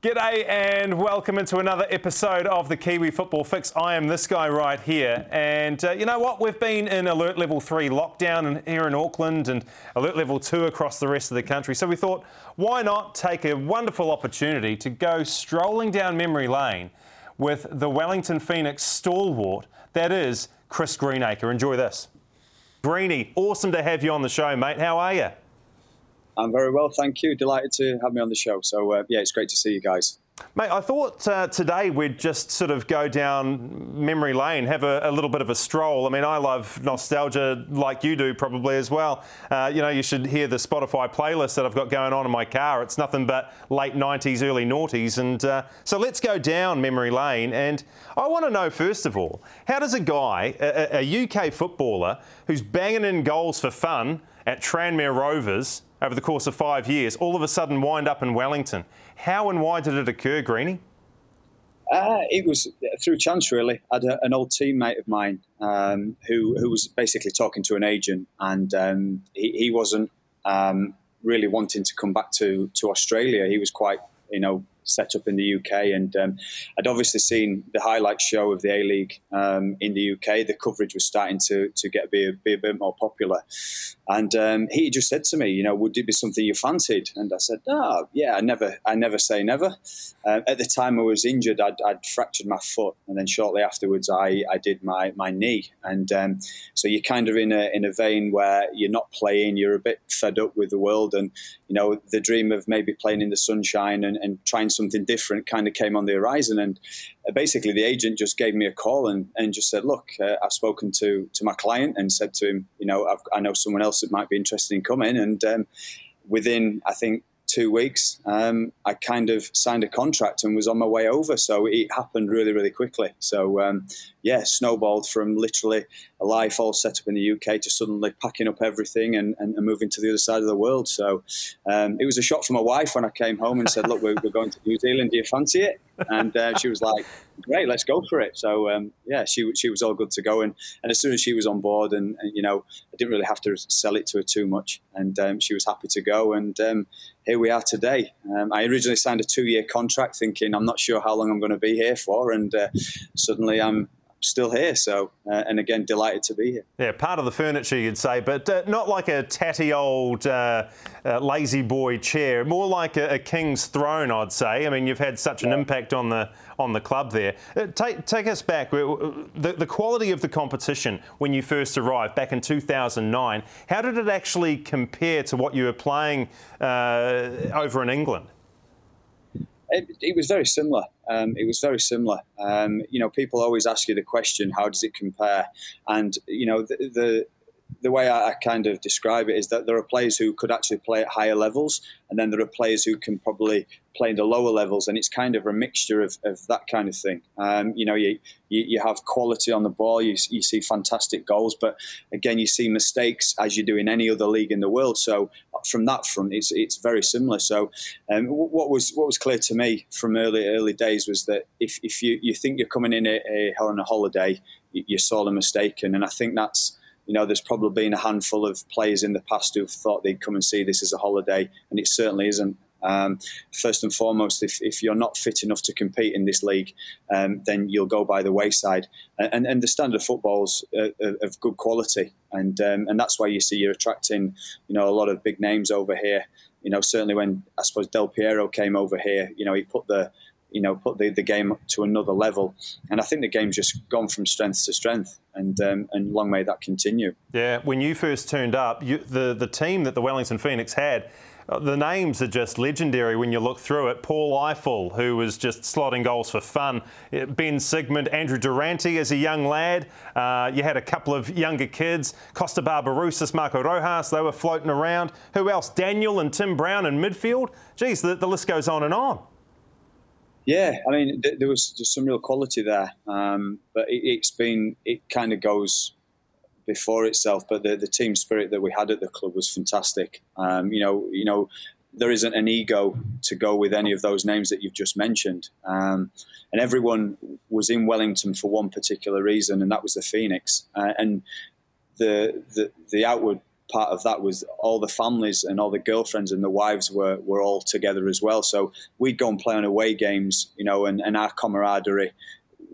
G'day and welcome into another episode of the Kiwi Football Fix. I am this guy right here. And you know what? We've been in Alert Level 3 lockdown here in Auckland and Alert Level 2 across the rest of the country. So we thought, why not take a wonderful opportunity to go strolling down memory lane with the Wellington Phoenix stalwart, that is Chris Greenacre. Enjoy this. Greenie, awesome to have you on the show, mate. How are you? I'm very well, thank you. Delighted to have me on the show. So, yeah, it's great to see you guys. Mate, I thought today we'd just sort of go down memory lane, have a little bit of a stroll. I mean, I love nostalgia like you do probably as well. You know, you should hear the Spotify playlist that I've got going on in my car. It's nothing but late 90s, early noughties. And so let's go down memory lane. And I want to know, first of all, how does a guy, a UK footballer who's banging in goals for fun at Tranmere Rovers over the course of 5 years, all of a sudden wind up in Wellington? How and why did it occur, Greenie? It was through chance, really. I had an old teammate of mine who was basically talking to an agent, and he wasn't really wanting to come back to Australia. He was quite, you know, set up in the UK, and I'd obviously seen the highlight show of the A-League in the UK. The coverage was starting to be a bit more popular, and he just said to me, you know, would it be something you fancied? And I said, yeah, I never say never. At the time I was injured, I'd fractured my foot, and then shortly afterwards I did my knee, and so you're kind of in a vein where you're not playing, you're a bit fed up with the world, and you know, the dream of maybe playing in the sunshine and trying something different kind of came on the horizon. And basically the agent just gave me a call and just said, look, I've spoken to my client and said to him, you know, I know someone else that might be interested in coming. And within, I think, 2 weeks, I kind of signed a contract and was on my way over. So it happened really, really quickly. So, yeah, snowballed from literally a life all set up in the UK to suddenly packing up everything and moving to the other side of the world. So it was a shock for my wife when I came home and said, look, we're going to New Zealand. Do you fancy it? And she was like, great, let's go for it. So, yeah, she was all good to go. And as soon as she was on board and, you know, I didn't really have to sell it to her too much. And she was happy to go. And here we are today. I originally signed a 2-year contract thinking I'm not sure how long I'm going to be here for, and suddenly I'm still here. So, and again, delighted to be here. Yeah, part of the furniture, you'd say, but not like a tatty old lazy boy chair, more like a king's throne, I'd say. I mean, you've had such an impact on the club there. Take us back, the quality of the competition when you first arrived back in 2009, how did it actually compare to what you were playing over in England? It was very similar. It was very similar. You know, people always ask you the question, how does it compare? And, you know, the way I kind of describe it is that there are players who could actually play at higher levels, and then there are players who can probably play in the lower levels, and it's kind of a mixture of that kind of thing. You know, you have quality on the ball, you see fantastic goals, but again, you see mistakes as you do in any other league in the world. So from that front, it's very similar. So what was clear to me from early days was that if you think you're coming in on a holiday, you're sorely mistaken, and I think that's, you know, there's probably been a handful of players in the past who've thought they'd come and see this as a holiday, and it certainly isn't. First and foremost, if you're not fit enough to compete in this league, then you'll go by the wayside. And the standard of football's of good quality, and that's why you see you're attracting, you know, a lot of big names over here. You know, certainly when I suppose Del Piero came over here, you know, he put the game up to another level, and I think the game's just gone from strength to strength, and long may that continue. Yeah, when you first turned up, the team that the Wellington Phoenix had, the names are just legendary when you look through it. Paul Eiffel, who was just slotting goals for fun. Ben Sigmund, Andrew Durante as a young lad. You had a couple of younger kids. Costa Barbarousas, Marco Rojas, they were floating around. Who else? Daniel and Tim Brown in midfield. Geez, the list goes on and on. Yeah, I mean, there was just some real quality there, but it kind of goes before itself. But the team spirit that we had at the club was fantastic. You know, there isn't an ego to go with any of those names that you've just mentioned, and everyone was in Wellington for one particular reason, and that was the Phoenix, and the outward part of that was all the families and all the girlfriends and the wives were all together as well. So we'd go and play on away games, you know, and our camaraderie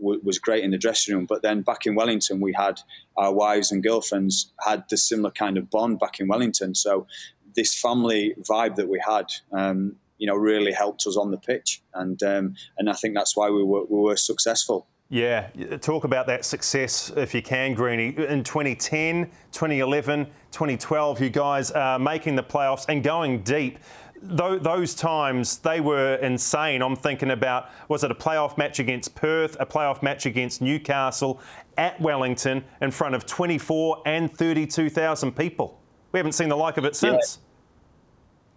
was great in the dressing room. But then back in Wellington, we had our wives and girlfriends had the similar kind of bond back in Wellington. So this family vibe that we had, you know, really helped us on the pitch. And I think that's why we were successful. Yeah, talk about that success if you can, Greenie. In 2010, 2011, 2012, you guys are making the playoffs and going deep. Those times, they were insane. I'm thinking about, was it a playoff match against Perth, a playoff match against Newcastle, at Wellington in front of 24 and 32,000 people. We haven't seen the like of it since.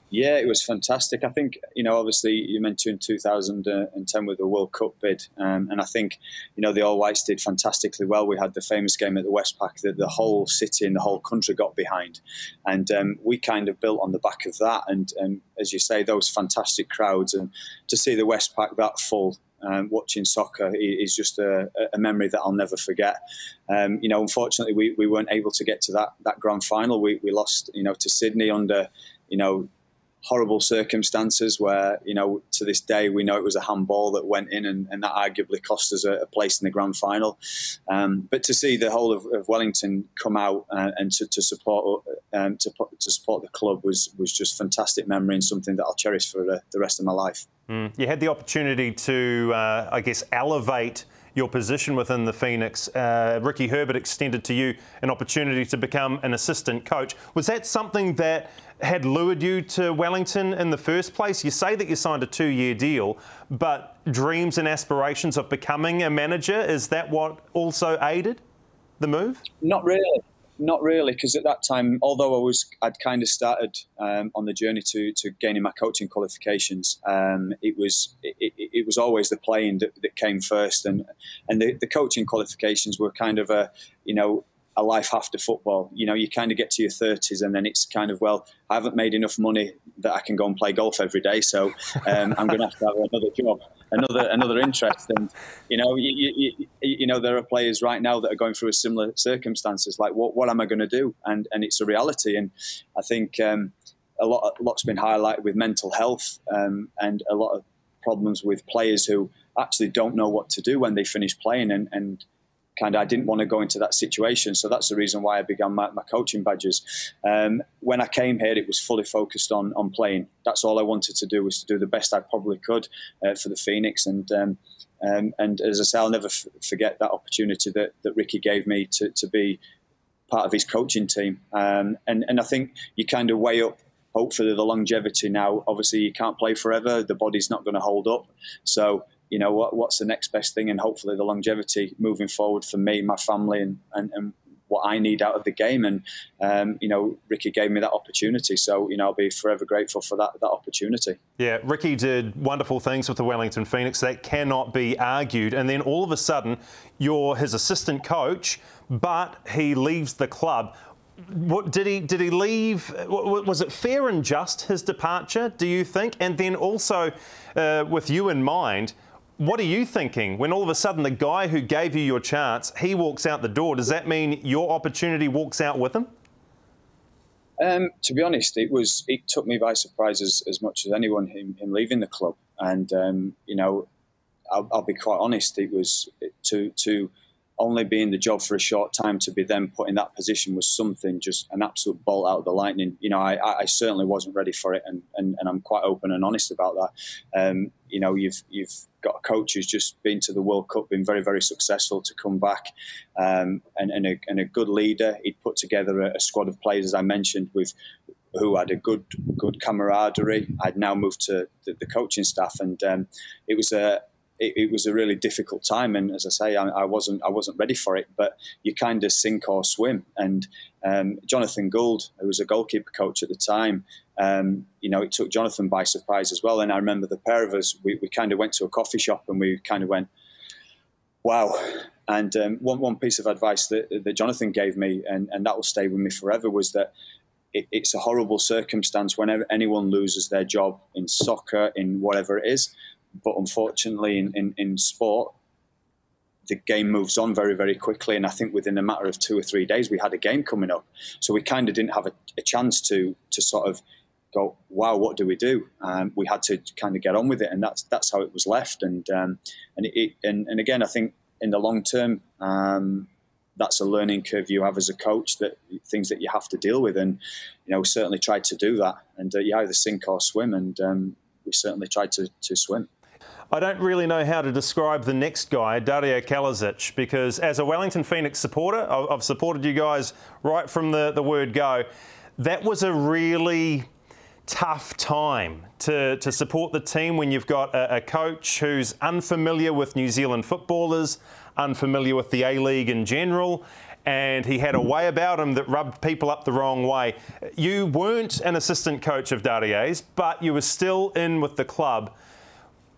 Yeah, it was fantastic. I think, you know, obviously you mentioned 2010 with the World Cup bid. And I think, you know, the All-Whites did fantastically well. We had the famous game at the Westpac that the whole city and the whole country got behind. And we kind of built on the back of that. And as you say, those fantastic crowds. And to see the Westpac that full, watching soccer is just a memory that I'll never forget. You know, unfortunately, we weren't able to get to that grand final. We lost, you know, to Sydney under, you know, horrible circumstances where, you know, to this day, we know it was a handball that went in and that arguably cost us a place in the grand final. But to see the whole of Wellington come out and to support to support the club was just fantastic memory and something that I'll cherish for the rest of my life. You had the opportunity to, I guess, elevate your position within the Phoenix. Ricky Herbert extended to you an opportunity to become an assistant coach. Was that something that had lured you to Wellington in the first place? You say that you signed a 2-year deal, but dreams and aspirations of becoming a manager, is that what also aided the move? Not really, because at that time, although I'd kind of started on the journey to gaining my coaching qualifications, it was always the playing that came first, and the coaching qualifications were kind of a life after football. You know, you kind of get to your 30s and then it's kind of, well, I haven't made enough money that I can go and play golf every day, so I'm going to have another job, another interest. And, you know, you know, there are players right now that are going through similar circumstances, like what am I going to do? And it's a reality. And I think a lot's been highlighted with mental health and a lot of problems with players who actually don't know what to do when they finish playing and kind of, I didn't want to go into that situation. So that's the reason why I began my coaching badges. When I came here, it was fully focused on playing. That's all I wanted to do, was to do the best I probably could for the Phoenix. And as I say, I'll never forget that opportunity that Ricky gave me to be part of his coaching team. And I think you kind of weigh up, hopefully, the longevity now. Obviously, you can't play forever. The body's not going to hold up. So, you know, what's the next best thing, and hopefully the longevity moving forward for me, my family, and what I need out of the game. And, you know, Ricky gave me that opportunity. So, you know, I'll be forever grateful for that opportunity. Yeah, Ricky did wonderful things with the Wellington Phoenix. That cannot be argued. And then all of a sudden, you're his assistant coach, but he leaves the club. What did he leave? Was it fair and just, his departure, do you think? And then also, with you in mind, what are you thinking when all of a sudden the guy who gave you your chance, he walks out the door? Does that mean your opportunity walks out with him? To be honest, it took me by surprise as much as anyone, him leaving the club. And, you know, I'll be quite honest, it was to only being the job for a short time to be then put in that position was something, just an absolute bolt out of the lightning. You know, I certainly wasn't ready for it, and I'm quite open and honest about that. You know, you've got a coach who's just been to the World Cup, been very, very successful, to come back, and a good leader. He'd put together a squad of players, as I mentioned, with who had a good camaraderie. I'd now moved to the coaching staff, and it was a... It was a really difficult time, and as I say, I wasn't ready for it. But you kind of sink or swim. And Jonathan Gould, who was a goalkeeper coach at the time, you know, it took Jonathan by surprise as well. And I remember the pair of us, we kind of went to a coffee shop and we kind of went, "Wow." And one piece of advice that Jonathan gave me, and that will stay with me forever, was that it's a horrible circumstance whenever anyone loses their job in soccer, in whatever it is. But unfortunately, in sport, the game moves on very, very quickly. And I think within a matter of 2 or 3 days, we had a game coming up. So we kind of didn't have a chance to sort of go, wow, what do we do? We had to kind of get on with it. And that's how it was left. And again, I think in the long term, that's a learning curve you have as a coach, that things that you have to deal with. And, you know, certainly tried to do that. And you either sink or swim. And we certainly tried to swim. I don't really know how to describe the next guy, Dario Kalezic, because as a Wellington Phoenix supporter, I've supported you guys right from the word go. That was a really tough time to support the team when you've got a coach who's unfamiliar with New Zealand footballers, unfamiliar with the A-League in general, and he had a way about him that rubbed people up the wrong way. You weren't an assistant coach of Dario's, but you were still in with the club.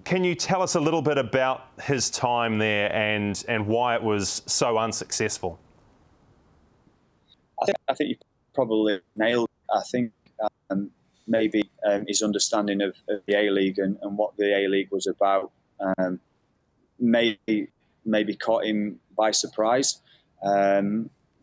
Can you tell us a little bit about his time there and why it was so unsuccessful? I think you probably nailed it. I think maybe his understanding of the A-League and what the A-League was about maybe caught him by surprise.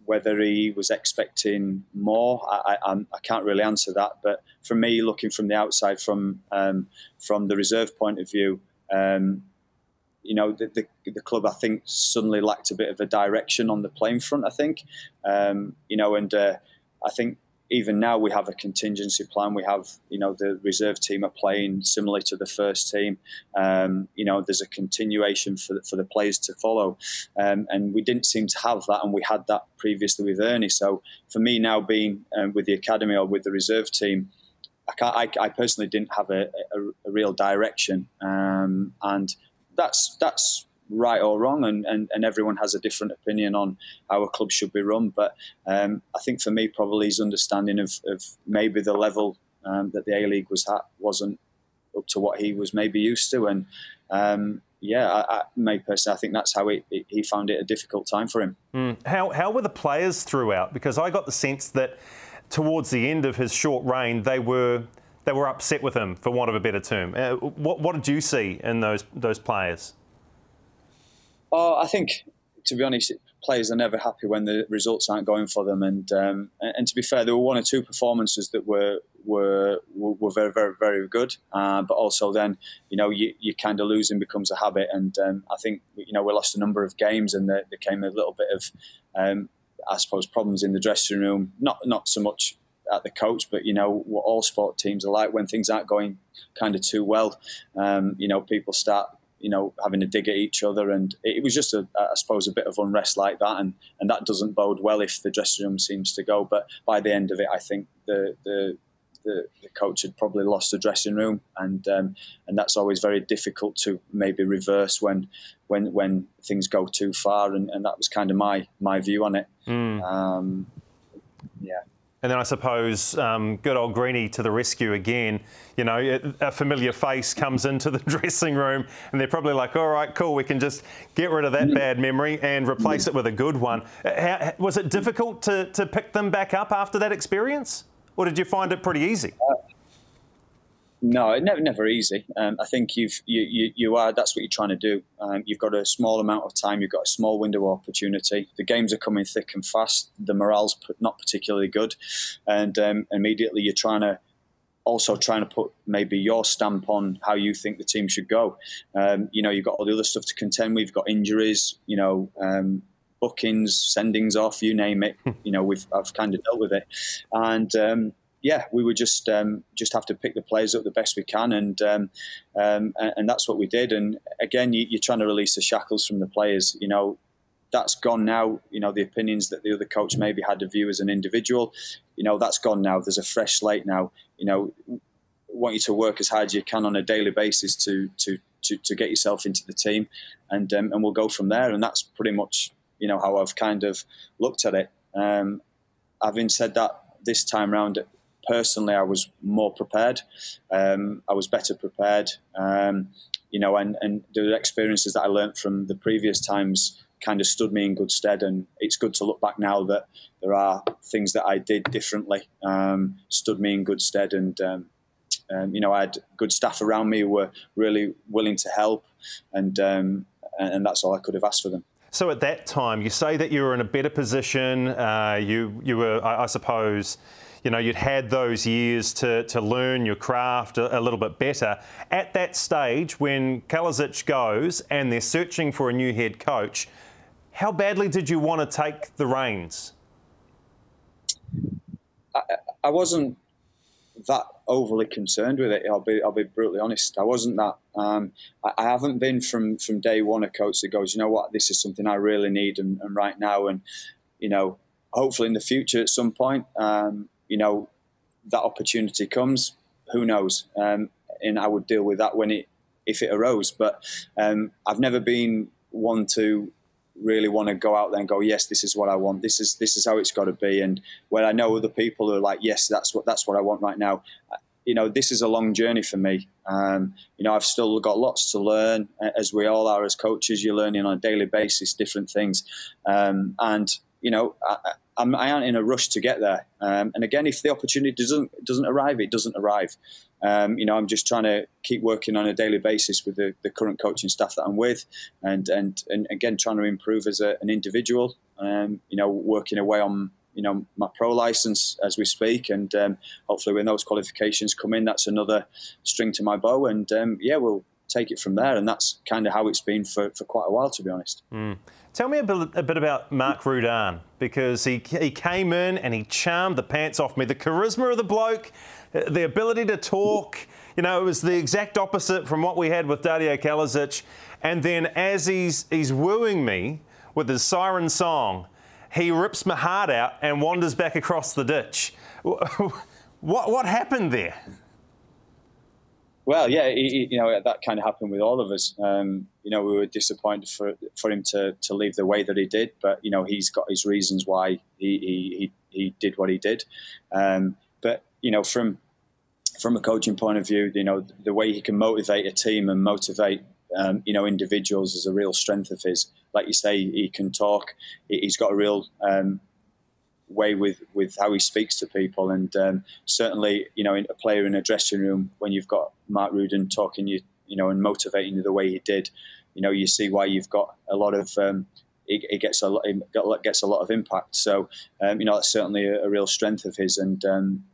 Whether he was expecting more, I can't really answer that. But for me, looking from the outside, from the reserve point of view, you know, the club, I think, suddenly lacked a bit of a direction on the playing front, I think. You know, and I think even now we have a contingency plan. We have, you know, the reserve team are playing similarly to the first team. You know, there's a continuation for the players to follow. And we didn't seem to have that, and we had that previously with Ernie. So for me now being with the academy or with the reserve team, I personally didn't have a real direction. And that's right or wrong, and everyone has a different opinion on how a club should be run. But I think for me, probably his understanding of maybe the level that the A-League was at wasn't up to what he was maybe used to. And I think that's how he found it a difficult time for him. How were the players throughout? Because I got the sense that towards the end of his short reign, they were upset with him, for want of a better term. What did you see in those players? Oh, I think, to be honest, players are never happy when the results aren't going for them. And to be fair, there were one or two performances that were very, very, very good. But also then, you know, you kind of losing becomes a habit. And I think, you know, we lost a number of games, and there came a little bit of, I suppose, problems in the dressing room. Not so much at the coach, but, you know, what all sport teams are like when things aren't going kind of too well. You know, people start, you know, having a dig at each other, and it was just a bit of unrest like that, and that doesn't bode well if the dressing room seems to go. But by the end of it, I think the coach had probably lost the dressing room, and that's always very difficult to maybe reverse when things go too far, and that was kind of my view on it. Yeah. And then I suppose good old Greenie to the rescue again. You know, a familiar face comes into the dressing room, and they're probably like, all right, cool, we can just get rid of that bad memory and replace it with a good one. Was it difficult to pick them back up after that experience, or did you find it pretty easy? No, it's never easy. I think you are. That's what you're trying to do. You've got a small amount of time. You've got a small window of opportunity. The games are coming thick and fast. The morale's not particularly good, and immediately you're trying to put maybe your stamp on how you think the team should go. You know, you've got all the other stuff to contend with. You've got injuries. You know. Bookings, sendings off, you name it. You know, I've kind of dealt with it, and. We would just have to pick the players up the best we can, and that's what we did. And again, you're trying to release the shackles from the players. You know, that's gone now. You know, the opinions that the other coach maybe had of you as an individual, you know, that's gone now. There's a fresh slate now. You know, I want you to work as hard as you can on a daily basis to get yourself into the team, and we'll go from there. And that's pretty much, you know, how I've kind of looked at it. Having said that, this time round, personally, I was more prepared. I was better prepared, you know, and the experiences that I learnt from the previous times kind of stood me in good stead. And it's good to look back now that there are things that I did differently, stood me in good stead. And, you know, I had good staff around me who were really willing to help, and that's all I could have asked for them. So at that time, you say that you were in a better position. You were, I suppose, you know, you'd had those years to learn your craft a little bit better. At that stage, when Kalezic goes and they're searching for a new head coach, how badly did you want to take the reins? I wasn't that overly concerned with it. I'll be brutally honest. I wasn't that. I haven't been from day one a coach that goes, you know what, this is something I really need and right now, and you know, hopefully in the future at some point. You know, that opportunity comes, who knows? And I would deal with that if it arose. But I've never been one to really want to go out there and go, yes, this is what I want. This is how it's got to be. And when I know other people are like, yes, that's what I want right now. You know, this is a long journey for me. You know, I've still got lots to learn, as we all are as coaches. You're learning on a daily basis different things. And, you know, I aren't in a rush to get there. And again, if the opportunity doesn't arrive, it doesn't arrive. You know, I'm just trying to keep working on a daily basis with the current coaching staff that I'm with, and again, trying to improve as an individual. You know, working away on, you know, my pro license as we speak, and hopefully when those qualifications come in, that's another string to my bow. And yeah, we'll take it from there, and that's kind of how it's been for quite a while, to be honest. Mm. Tell me a bit about Mark Rudan, because he came in and he charmed the pants off me. The charisma of the bloke, the ability to talk, you know, it was the exact opposite from what we had with Dario Kalezic. And then as he's wooing me with his siren song, he rips my heart out and wanders back across the ditch. What happened there? Well, yeah, you know, that kind of happened with all of us. You know, we were disappointed for him to leave the way that he did, but, you know, he's got his reasons why he did what he did. But, you know, from a coaching point of view, you know, the way he can motivate a team and motivate, you know, individuals is a real strength of his. Like you say, he can talk. He's got a real way with how he speaks to people, and certainly, you know, a player in a dressing room, when you've got Mark Rudan talking you know, and motivating you the way he did, you know, you see why you've got a lot of it gets a lot of impact. So you know, that's certainly a real strength of his, and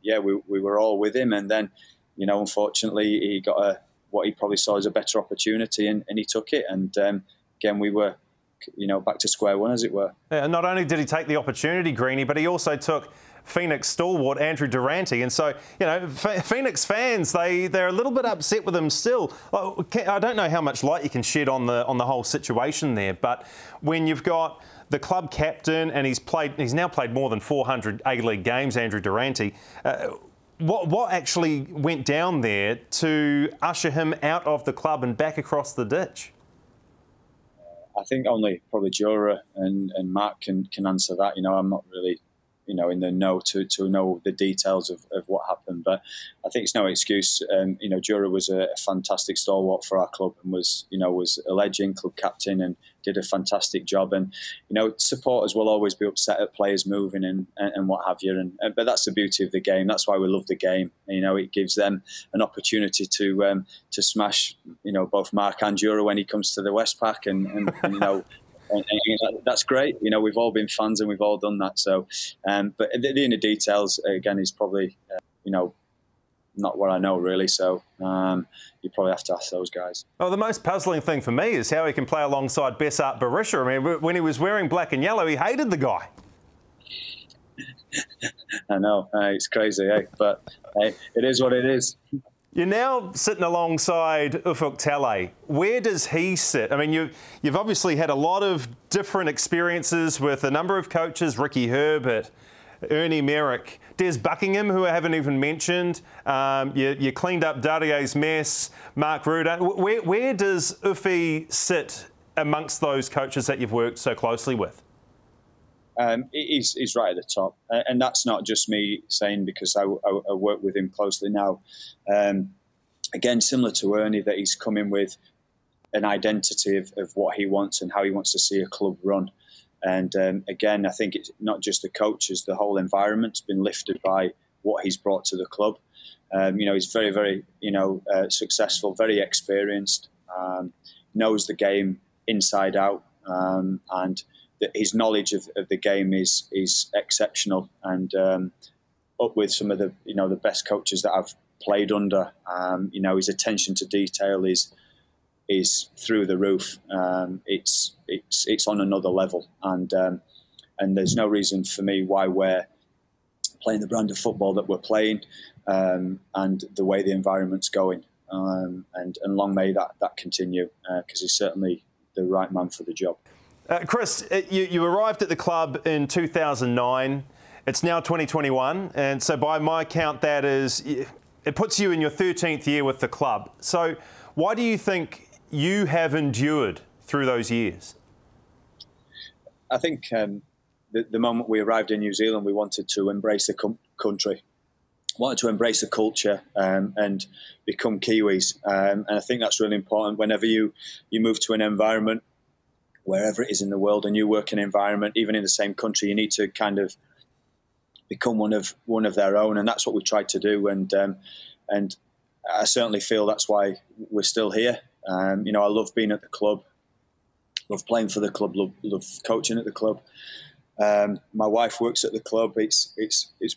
yeah, we were all with him, and then, you know, unfortunately he got what he probably saw as a better opportunity, and he took it, and again, we were, you know, back to square one, as it were. Yeah, and not only did he take the opportunity, Greenie, but he also took Phoenix stalwart Andrew Durante. And so, you know, Phoenix fans, they're a little bit upset with him still. I don't know how much light you can shed on the whole situation there, but when you've got the club captain, and he's now played more than 400 A-League games, Andrew Durante, what actually went down there to usher him out of the club and back across the ditch? I think only probably Jura and Mark can answer that. You know, I'm not really, you know, in the know to know the details of what happened, but I think it's no excuse. You know, Jura was a fantastic stalwart for our club, and was a legend, club captain, and did a fantastic job. And, you know, supporters will always be upset at players moving and what have you. And but that's the beauty of the game. That's why we love the game. You know, it gives them an opportunity to smash, you know, both Mark and Jura when he comes to the Westpac, and you know. And that's great. You know, we've all been fans and we've all done that. So, but the inner details, again, is probably, you know, not what I know, really. So you probably have to ask those guys. Well, the most puzzling thing for me is how he can play alongside Bessart Berisha. I mean, when he was wearing black and yellow, he hated the guy. I know. It's crazy, eh? But it is what it is. You're now sitting alongside Ufuk Tale. Where does he sit? I mean, you've obviously had a lot of different experiences with a number of coaches, Ricky Herbert, Ernie Merrick, Des Buckingham, who I haven't even mentioned. You cleaned up Dario's mess, Mark Rudan. Where does Ufi sit amongst those coaches that you've worked so closely with? He's right at the top, and that's not just me saying, because I work with him closely now. Again, similar to Ernie, that he's coming with an identity of what he wants and how he wants to see a club run. And again, I think it's not just the coaches; the whole environment's been lifted by what he's brought to the club. You know, he's very, very, you know, successful, very experienced, knows the game inside out. and that his knowledge of the game is exceptional, and up with some of the the best coaches that I've played under. His attention to detail is through the roof. It's on another level, and there's no reason for me why we're playing the brand of football that we're playing, and the way the environment's going. And long may that continue, because he's certainly the right man for the job. Chris, you arrived at the club in 2009. It's now 2021, and so by my count, that is, it puts you in your 13th year with the club. So why do you think you have endured through those years? I think the moment we arrived in New Zealand, we wanted to embrace the country. Wanted to embrace the culture and become Kiwis. And I think that's really important. Whenever you move to an environment, wherever it is in the world, and you work in an environment, even in the same country, you need to kind of become one of their own. And that's what we tried to do. And I certainly feel that's why we're still here. I love being at the club, love playing for the club, love coaching at the club. My wife works at the club. It's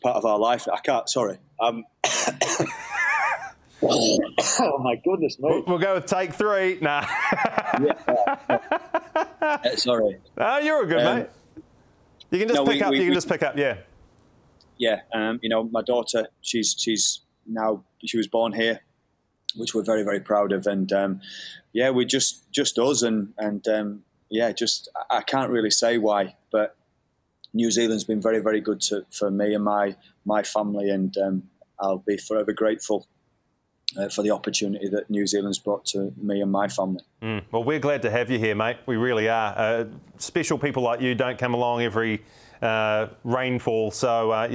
part of our life. I can't. Sorry. Oh my goodness, mate. We'll go with take three. Nah. Sorry. No, you're all good, mate. You can just pick up. Yeah. Yeah. My daughter. She's now. She was born here, which we're very, very proud of. And we're just us and I can't really say why, but New Zealand's been very, very good for me and my family, and I'll be forever grateful for the opportunity that New Zealand's brought to me and my family. Mm. Well, we're glad to have you here, mate. We really are. Special people like you don't come along every rainfall, so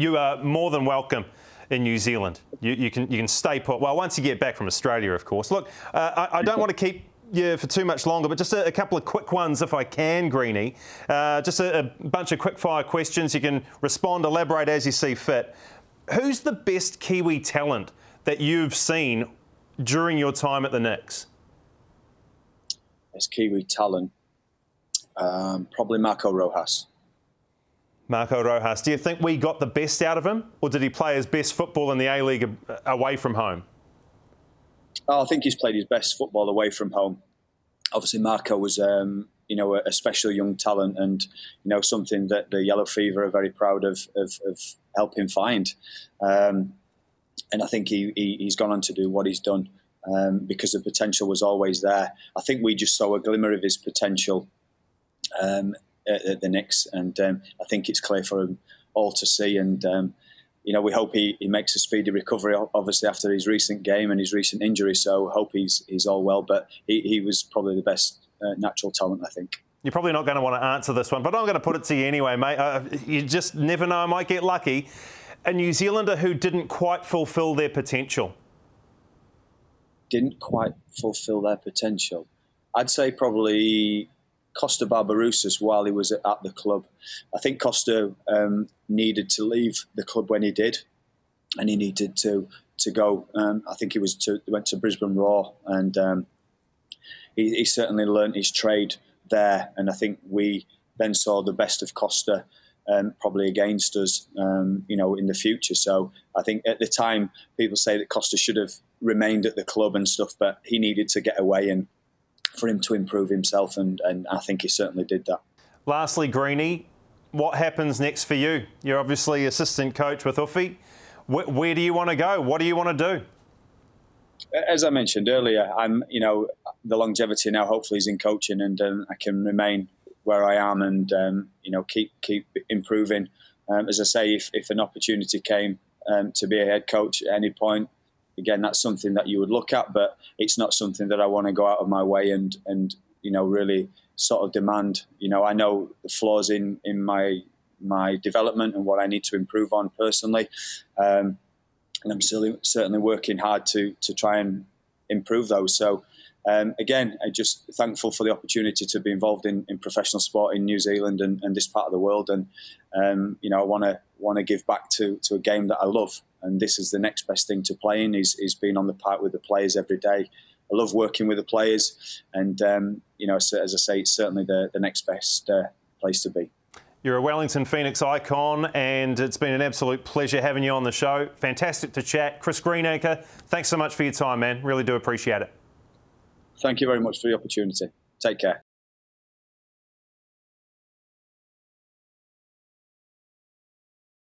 you are more than welcome in New Zealand. You can stay put. Well, once you get back from Australia, of course. Look, I don't want to keep. Yeah, for too much longer, but just a couple of quick ones if I can, Greenie. Just a bunch of quick fire questions. You can respond, elaborate as you see fit. Who's the best Kiwi talent that you've seen during your time at the Knicks? Best Kiwi talent? Probably Marco Rojas. Marco Rojas. Do you think we got the best out of him, or did he play his best football in the A-League away from home? I think he's played his best football away from home. Obviously, Marco was, a special young talent, and something that the Yellow Fever are very proud of helping find. And I think he's gone on to do what he's done because the potential was always there. I think we just saw a glimmer of his potential at the Knicks, and I think it's clear for them all to see. And we hope he makes a speedy recovery, obviously, after his recent game and his recent injury. So hope he's all well. But he was probably the best natural talent, I think. You're probably not going to want to answer this one, but I'm going to put it to you anyway, mate. You just never know. I might get lucky. A New Zealander who didn't quite fulfil their potential. Didn't quite fulfil their potential. I'd say probably Costa Barbarousas while he was at the club. I think Costa needed to leave the club when he did, and he needed to go. I think he went to Brisbane Roar, and he certainly learnt his trade there. And I think we then saw the best of Costa probably against us, in the future. So I think at the time people say that Costa should have remained at the club and stuff, but he needed to get away and for him to improve himself, and I think he certainly did that. Lastly, Greenie, what happens next for you? You're obviously assistant coach with Ufuk. Where do you want to go? What do you want to do? As I mentioned earlier, I'm, the longevity now hopefully is in coaching, and I can remain where I am and, keep improving. As I say, if an opportunity came to be a head coach at any point, again, that's something that you would look at, but it's not something that I want to go out of my way and really sort of demand. I know the flaws in my development and what I need to improve on personally, and I'm certainly working hard to try and improve those. So, again, I'm just thankful for the opportunity to be involved in professional sport in New Zealand and this part of the world, and I want to give back to a game that I love. And this is the next best thing to playing, is being on the park with the players every day, I love working with the players, and as I say, it's certainly the next best place to be. You're a Wellington Phoenix icon, and it's been an absolute pleasure having you on the show. Fantastic to chat. Chris Greenacre, thanks so much for your time, man. Really do appreciate it. Thank you very much for the opportunity. Take care.